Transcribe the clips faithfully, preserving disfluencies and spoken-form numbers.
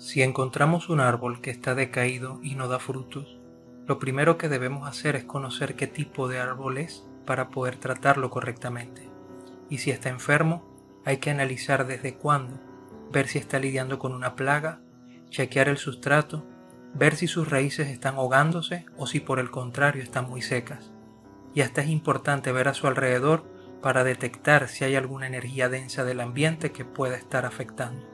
Si encontramos un árbol que está decaído y no da frutos, lo primero que debemos hacer es conocer qué tipo de árbol es para poder tratarlo correctamente. Y si está enfermo, hay que analizar desde cuándo, ver si está lidiando con una plaga, chequear el sustrato, ver si sus raíces están ahogándose o si por el contrario están muy secas. Y hasta es importante ver a su alrededor para detectar si hay alguna energía densa del ambiente que pueda estar afectando.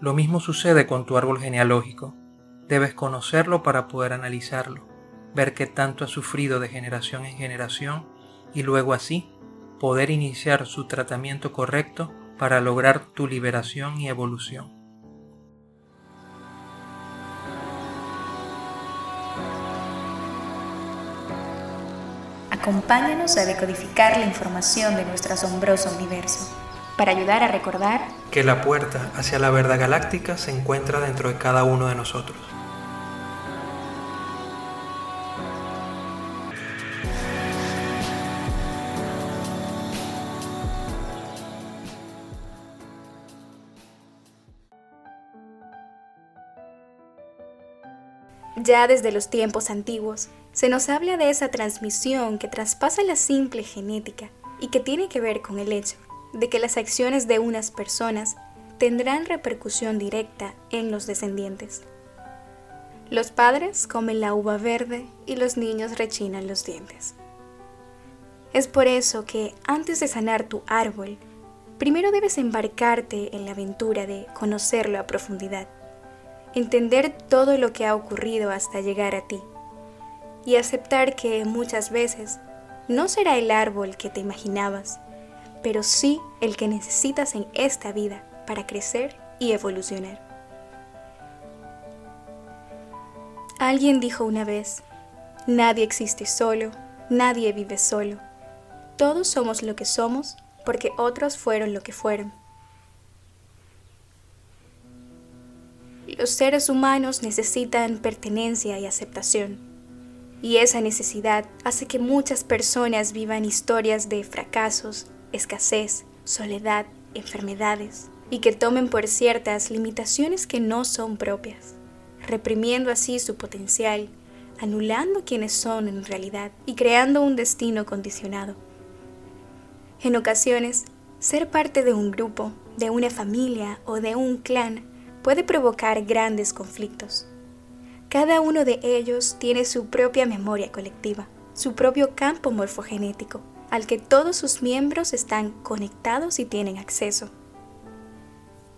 Lo mismo sucede con tu árbol genealógico. Debes conocerlo para poder analizarlo, ver qué tanto ha sufrido de generación en generación y luego así poder iniciar su tratamiento correcto para lograr tu liberación y evolución. Acompáñanos a decodificar la información de nuestro asombroso universo, para ayudar a recordar que la puerta hacia la verdad galáctica se encuentra dentro de cada uno de nosotros. Ya desde los tiempos antiguos, se nos habla de esa transmisión que traspasa la simple genética y que tiene que ver con el hecho de que las acciones de unas personas tendrán repercusión directa en los descendientes. Los padres comen la uva verde y los niños rechinan los dientes. Es por eso que antes de sanar tu árbol, primero debes embarcarte en la aventura de conocerlo a profundidad, entender todo lo que ha ocurrido hasta llegar a ti y aceptar que muchas veces no será el árbol que te imaginabas, pero sí el que necesitas en esta vida para crecer y evolucionar. Alguien dijo una vez, nadie existe solo, nadie vive solo. Todos somos lo que somos porque otros fueron lo que fueron. Los seres humanos necesitan pertenencia y aceptación. Y esa necesidad hace que muchas personas vivan historias de fracasos, escasez, soledad, enfermedades, y que tomen por ciertas limitaciones que no son propias, reprimiendo así su potencial, anulando quienes son en realidad y creando un destino condicionado. En ocasiones, ser parte de un grupo, de una familia o de un clan puede provocar grandes conflictos. Cada uno de ellos tiene su propia memoria colectiva, su propio campo morfogenético, al que todos sus miembros están conectados y tienen acceso.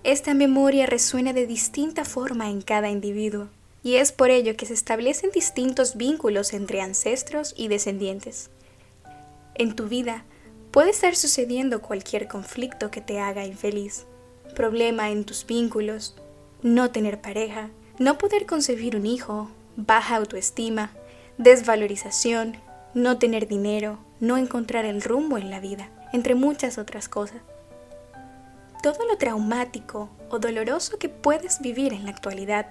Esta memoria resuena de distinta forma en cada individuo, y es por ello que se establecen distintos vínculos entre ancestros y descendientes. En tu vida puede estar sucediendo cualquier conflicto que te haga infeliz, problema en tus vínculos, no tener pareja, no poder concebir un hijo, baja autoestima, desvalorización, no tener dinero, no encontrar el rumbo en la vida, entre muchas otras cosas. Todo lo traumático o doloroso que puedes vivir en la actualidad,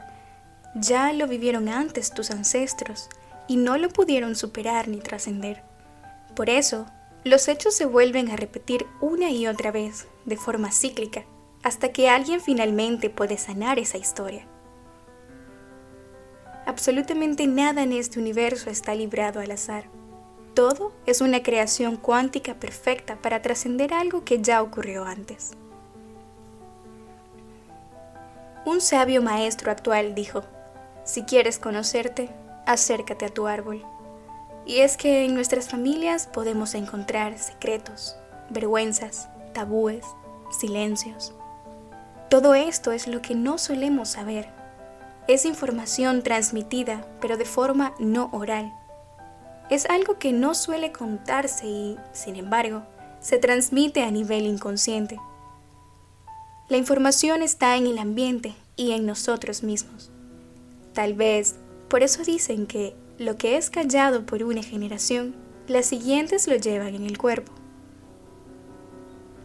ya lo vivieron antes tus ancestros y no lo pudieron superar ni trascender. Por eso, los hechos se vuelven a repetir una y otra vez, de forma cíclica, hasta que alguien finalmente puede sanar esa historia. Absolutamente nada en este universo está librado al azar. Todo es una creación cuántica perfecta para trascender algo que ya ocurrió antes. Un sabio maestro actual dijo, si quieres conocerte, acércate a tu árbol. Y es que en nuestras familias podemos encontrar secretos, vergüenzas, tabúes, silencios. Todo esto es lo que no solemos saber. Es información transmitida, pero de forma no oral. Es algo que no suele contarse y, sin embargo, se transmite a nivel inconsciente. La información está en el ambiente y en nosotros mismos. Tal vez, por eso dicen que lo que es callado por una generación, las siguientes lo llevan en el cuerpo.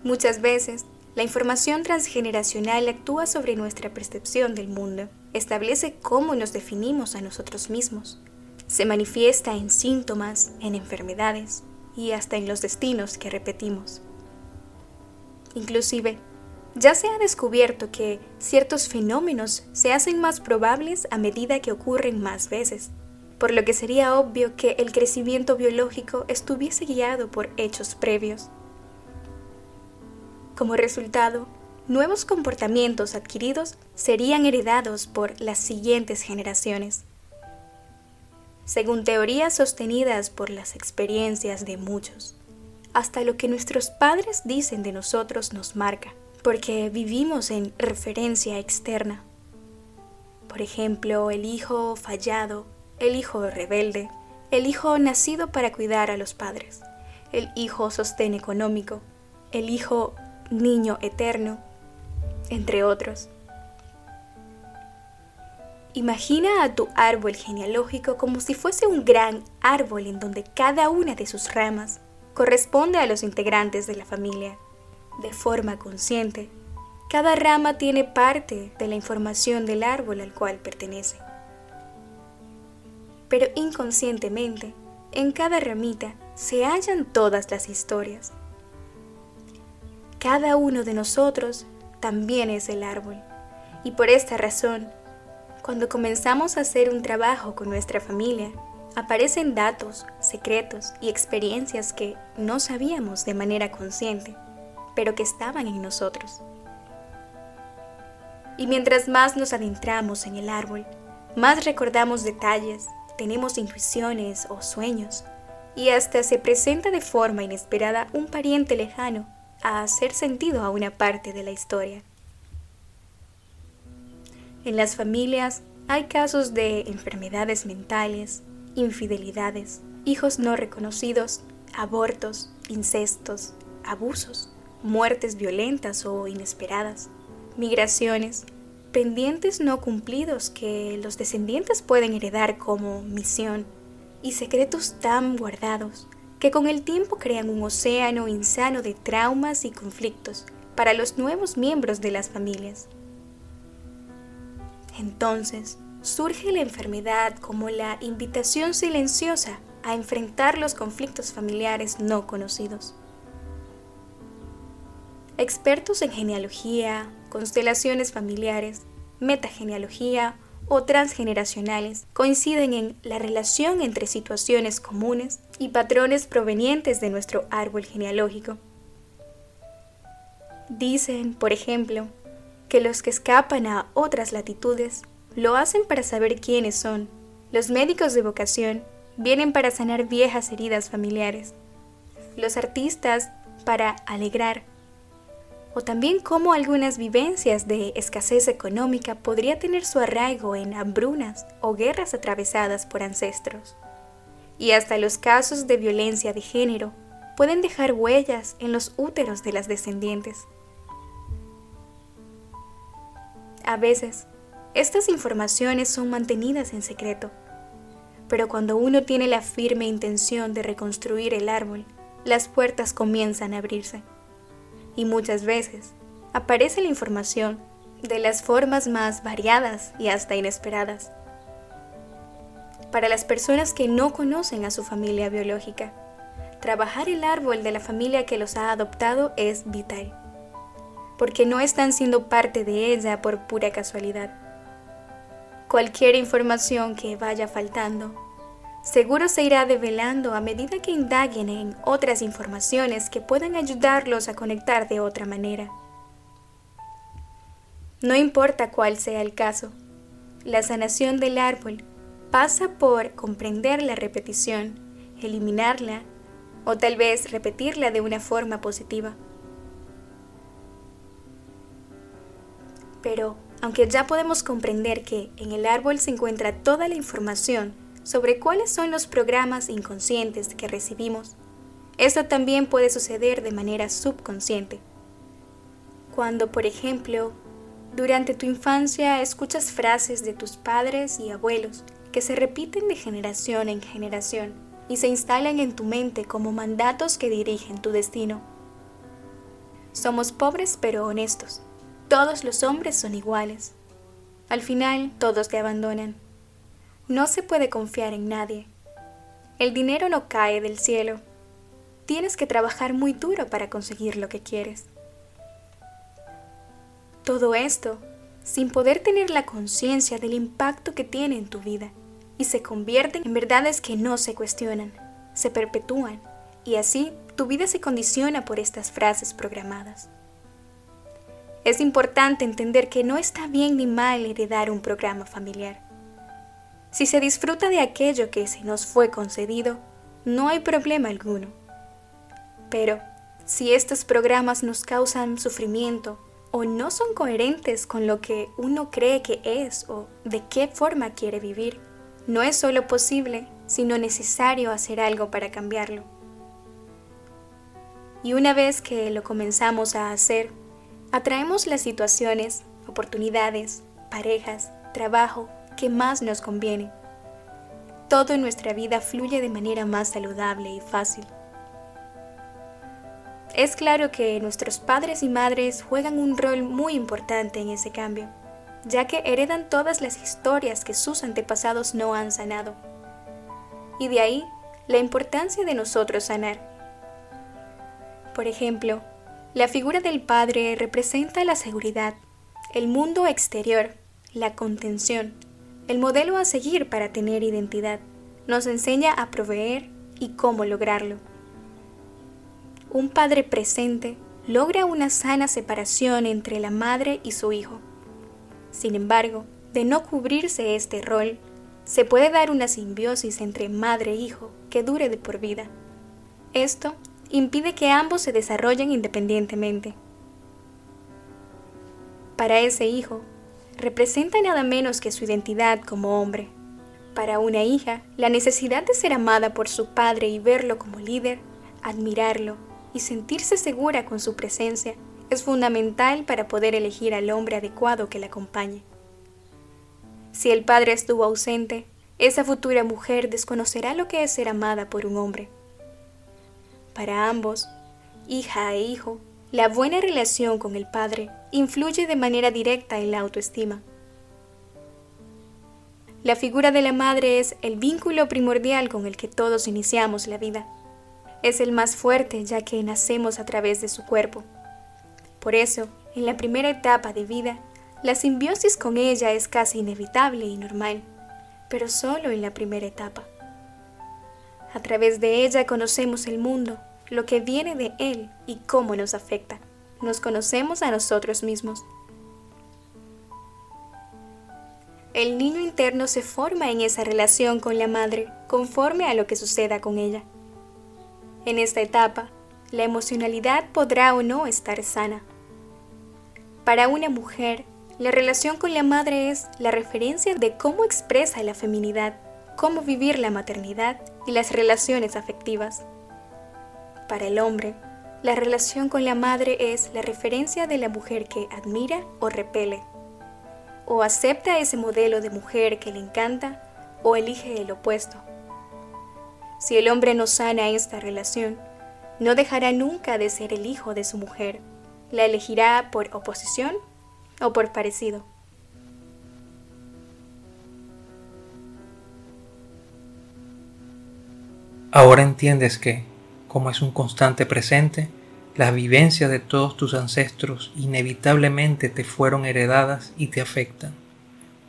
Muchas veces, la información transgeneracional actúa sobre nuestra percepción del mundo, establece cómo nos definimos a nosotros mismos. Se manifiesta en síntomas, en enfermedades y hasta en los destinos que repetimos. Inclusive, Ya se ha descubierto que ciertos fenómenos se hacen más probables a medida que ocurren más veces, por lo que sería obvio que el crecimiento biológico estuviese guiado por hechos previos. Como resultado, nuevos comportamientos adquiridos serían heredados por las siguientes generaciones. Según teorías sostenidas por las experiencias de muchos, hasta lo que nuestros padres dicen de nosotros nos marca, porque vivimos en referencia externa. Por ejemplo, el hijo fallado, el hijo rebelde, el hijo nacido para cuidar a los padres, el hijo sostén económico, el hijo niño eterno, entre otros. Imagina a tu árbol genealógico como si fuese un gran árbol en donde cada una de sus ramas corresponde a los integrantes de la familia. De forma consciente, cada rama tiene parte de la información del árbol al cual pertenece. Pero inconscientemente, en cada ramita se hallan todas las historias. Cada uno de nosotros también es el árbol, y por esta razón, cuando comenzamos a hacer un trabajo con nuestra familia, aparecen datos, secretos y experiencias que no sabíamos de manera consciente, pero que estaban en nosotros. Y mientras más nos adentramos en el árbol, más recordamos detalles, tenemos intuiciones o sueños, y hasta se presenta de forma inesperada un pariente lejano a hacer sentido a una parte de la historia. En las familias hay casos de enfermedades mentales, infidelidades, hijos no reconocidos, abortos, incestos, abusos, muertes violentas o inesperadas, migraciones, pendientes no cumplidos que los descendientes pueden heredar como misión, y secretos tan guardados que con el tiempo crean un océano insano de traumas y conflictos para los nuevos miembros de las familias. Entonces, surge la enfermedad como la invitación silenciosa a enfrentar los conflictos familiares no conocidos. Expertos en genealogía, constelaciones familiares, metagenealogía o transgeneracionales coinciden en la relación entre situaciones comunes y patrones provenientes de nuestro árbol genealógico. Dicen, por ejemplo, que los que escapan a otras latitudes lo hacen para saber quiénes son. Los médicos de vocación vienen para sanar viejas heridas familiares. Los artistas para alegrar. O también cómo algunas vivencias de escasez económica podría tener su arraigo en hambrunas o guerras atravesadas por ancestros. Y hasta los casos de violencia de género pueden dejar huellas en los úteros de las descendientes. A veces, estas informaciones son mantenidas en secreto, pero cuando uno tiene la firme intención de reconstruir el árbol, las puertas comienzan a abrirse. Y muchas veces aparece la información de las formas más variadas y hasta inesperadas. Para las personas que no conocen a su familia biológica, trabajar el árbol de la familia que los ha adoptado es vital, porque no están siendo parte de ella por pura casualidad. Cualquier información que vaya faltando, seguro se irá develando a medida que indaguen en otras informaciones que puedan ayudarlos a conectar de otra manera. No importa cuál sea el caso, la sanación del árbol pasa por comprender la repetición, eliminarla o tal vez repetirla de una forma positiva. Pero, aunque ya podemos comprender que en el árbol se encuentra toda la información sobre cuáles son los programas inconscientes que recibimos, esto también puede suceder de manera subconsciente. Cuando, por ejemplo, durante tu infancia escuchas frases de tus padres y abuelos que se repiten de generación en generación y se instalan en tu mente como mandatos que dirigen tu destino. Somos pobres pero honestos. Todos los hombres son iguales. Al final, todos te abandonan. No se puede confiar en nadie. El dinero no cae del cielo. Tienes que trabajar muy duro para conseguir lo que quieres. Todo esto sin poder tener la conciencia del impacto que tiene en tu vida, y se convierten en verdades que no se cuestionan, se perpetúan, y así tu vida se condiciona por estas frases programadas. Es importante entender que no está bien ni mal heredar un programa familiar. Si se disfruta de aquello que se nos fue concedido, no hay problema alguno. Pero si estos programas nos causan sufrimiento o no son coherentes con lo que uno cree que es o de qué forma quiere vivir, no es solo posible, sino necesario hacer algo para cambiarlo. Y una vez que lo comenzamos a hacer, atraemos las situaciones, oportunidades, parejas, trabajo que más nos conviene. Todo en nuestra vida fluye de manera más saludable y fácil. Es claro que nuestros padres y madres juegan un rol muy importante en ese cambio, ya que heredan todas las historias que sus antepasados no han sanado. Y de ahí la importancia de nosotros sanar. Por ejemplo, la figura del padre representa la seguridad, el mundo exterior, la contención, el modelo a seguir para tener identidad. Nos enseña a proveer y cómo lograrlo. Un padre presente logra una sana separación entre la madre y su hijo. Sin embargo, de no cubrirse este rol, se puede dar una simbiosis entre madre e hijo que dure de por vida. Esto impide que ambos se desarrollen independientemente. Para ese hijo, representa nada menos que su identidad como hombre. Para una hija, la necesidad de ser amada por su padre y verlo como líder, admirarlo y sentirse segura con su presencia es fundamental para poder elegir al hombre adecuado que la acompañe. Si el padre estuvo ausente, esa futura mujer desconocerá lo que es ser amada por un hombre. Para ambos, hija e hijo, la buena relación con el padre influye de manera directa en la autoestima. La figura de la madre es el vínculo primordial con el que todos iniciamos la vida. Es el más fuerte ya que nacemos a través de su cuerpo. Por eso, en la primera etapa de vida, la simbiosis con ella es casi inevitable y normal, pero solo en la primera etapa. A través de ella conocemos el mundo, lo que viene de él y cómo nos afecta. Nos conocemos a nosotros mismos. El niño interno se forma en esa relación con la madre, conforme a lo que suceda con ella. En esta etapa, la emocionalidad podrá o no estar sana. Para una mujer, la relación con la madre es la referencia de cómo expresa la feminidad, cómo vivir la maternidad y las relaciones afectivas. Para el hombre, la relación con la madre es la referencia de la mujer que admira o repele, o acepta ese modelo de mujer que le encanta o elige el opuesto. Si el hombre no sana esta relación, no dejará nunca de ser el hijo de su mujer, la elegirá por oposición o por parecido. Ahora entiendes que, como es un constante presente, las vivencias de todos tus ancestros inevitablemente te fueron heredadas y te afectan.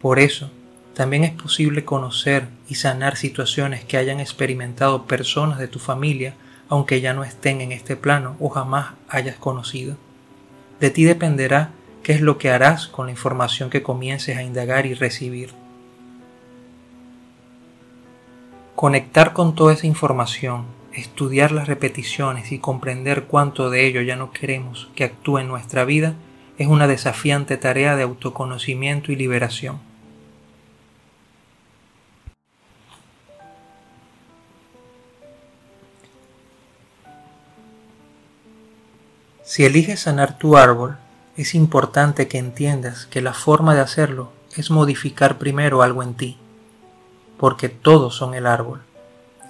Por eso, también es posible conocer y sanar situaciones que hayan experimentado personas de tu familia, aunque ya no estén en este plano o jamás hayas conocido. De ti dependerá qué es lo que harás con la información que comiences a indagar y recibir. Conectar con toda esa información, estudiar las repeticiones y comprender cuánto de ello ya no queremos que actúe en nuestra vida es una desafiante tarea de autoconocimiento y liberación. Si eliges sanar tu árbol, es importante que entiendas que la forma de hacerlo es modificar primero algo en ti, porque todos son el árbol.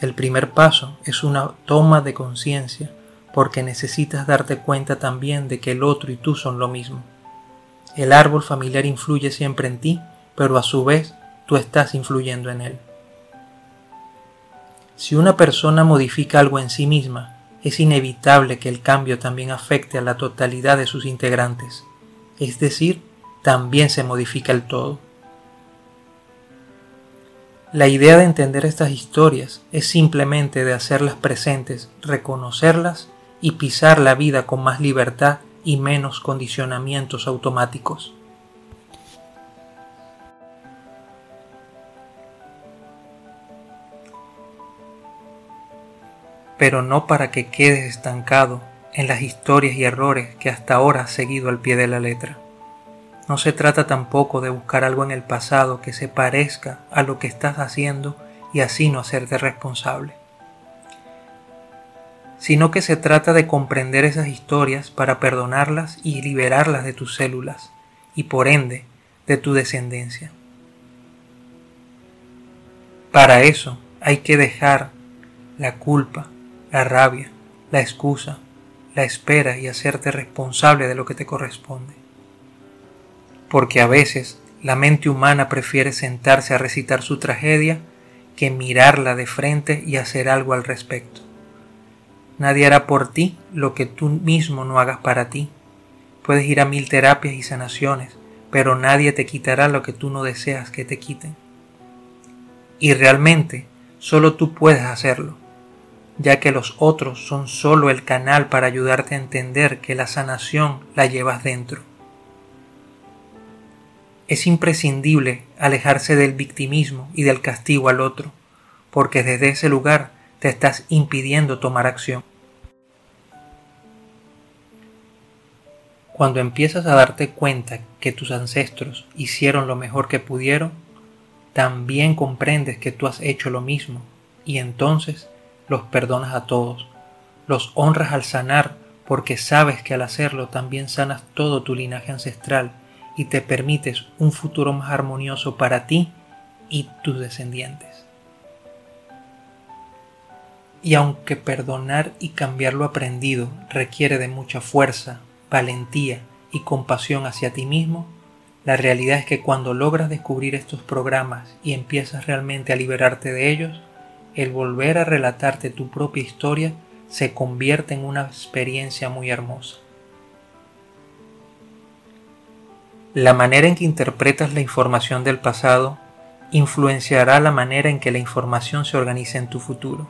El primer paso es una toma de conciencia, porque necesitas darte cuenta también de que el otro y tú son lo mismo. El árbol familiar influye siempre en ti, pero a su vez tú estás influyendo en él. Si una persona modifica algo en sí misma, es inevitable que el cambio también afecte a la totalidad de sus integrantes. es decir, también se modifica el todo. La idea de entender estas historias es simplemente de hacerlas presentes, reconocerlas y pisar la vida con más libertad y menos condicionamientos automáticos. Pero no para que quedes estancado en las historias y errores que hasta ahora has seguido al pie de la letra. No se trata tampoco de buscar algo en el pasado que se parezca a lo que estás haciendo y así no hacerte responsable, sino que se trata de comprender esas historias para perdonarlas y liberarlas de tus células y por ende de tu descendencia. Para eso hay que dejar la culpa, la rabia, la excusa, la espera y hacerte responsable de lo que te corresponde. Porque a veces la mente humana prefiere sentarse a recitar su tragedia que mirarla de frente y hacer algo al respecto. Nadie hará por ti lo que tú mismo no hagas para ti. Puedes ir a mil terapias y sanaciones, pero nadie te quitará lo que tú no deseas que te quiten. Y realmente solo tú puedes hacerlo, ya que los otros son solo el canal para ayudarte a entender que la sanación la llevas dentro. Es imprescindible alejarse del victimismo y del castigo al otro, porque desde ese lugar te estás impidiendo tomar acción. Cuando empiezas a darte cuenta que tus ancestros hicieron lo mejor que pudieron, también comprendes que tú has hecho lo mismo y entonces los perdonas a todos, los honras al sanar porque sabes que al hacerlo también sanas todo tu linaje ancestral y te permites un futuro más armonioso para ti y tus descendientes. Y aunque perdonar y cambiar lo aprendido requiere de mucha fuerza, valentía y compasión hacia ti mismo, la realidad es que cuando logras descubrir estos programas y empiezas realmente a liberarte de ellos, el volver a relatarte tu propia historia se convierte en una experiencia muy hermosa. La manera en que interpretas la información del pasado influenciará la manera en que la información se organiza en tu futuro.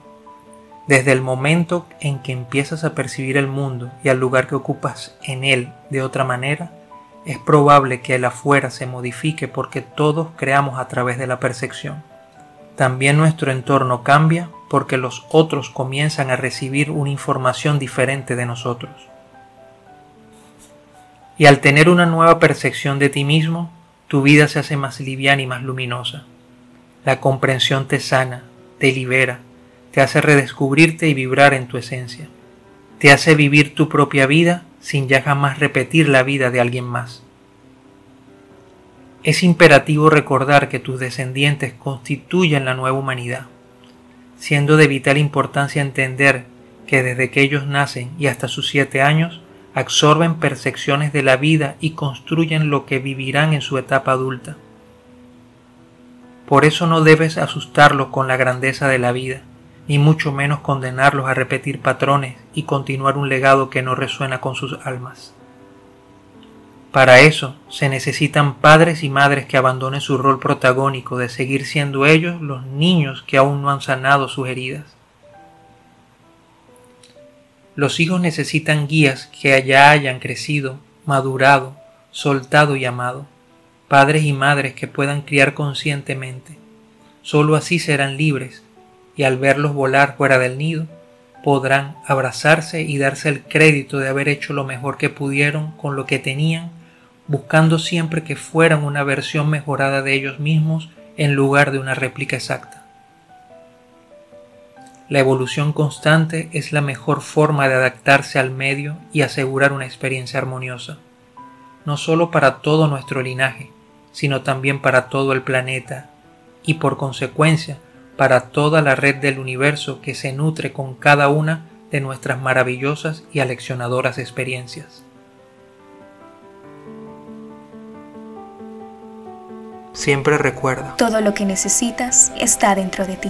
Desde el momento en que empiezas a percibir el mundo y al lugar que ocupas en él de otra manera, es probable que el afuera se modifique porque todos creamos a través de la percepción. También nuestro entorno cambia porque los otros comienzan a recibir una información diferente de nosotros. Y al tener una nueva percepción de ti mismo, tu vida se hace más liviana y más luminosa. La comprensión te sana, te libera, te hace redescubrirte y vibrar en tu esencia. Te hace vivir tu propia vida sin ya jamás repetir la vida de alguien más. Es imperativo recordar que tus descendientes constituyen la nueva humanidad, siendo de vital importancia entender que desde que ellos nacen y hasta sus siete años, absorben percepciones de la vida y construyen lo que vivirán en su etapa adulta. Por eso no debes asustarlos con la grandeza de la vida, ni mucho menos condenarlos a repetir patrones y continuar un legado que no resuena con sus almas. Para eso se necesitan padres y madres que abandonen su rol protagónico de seguir siendo ellos los niños que aún no han sanado sus heridas. Los hijos necesitan guías que ya hayan crecido, madurado, soltado y amado, padres y madres que puedan criar conscientemente. Solo así serán libres, y al verlos volar fuera del nido, podrán abrazarse y darse el crédito de haber hecho lo mejor que pudieron con lo que tenían, buscando siempre que fueran una versión mejorada de ellos mismos en lugar de una réplica exacta. La evolución constante es la mejor forma de adaptarse al medio y asegurar una experiencia armoniosa, no solo para todo nuestro linaje, sino también para todo el planeta y por consecuencia, para toda la red del universo que se nutre con cada una de nuestras maravillosas y aleccionadoras experiencias. Siempre recuerda: todo lo que necesitas está dentro de ti.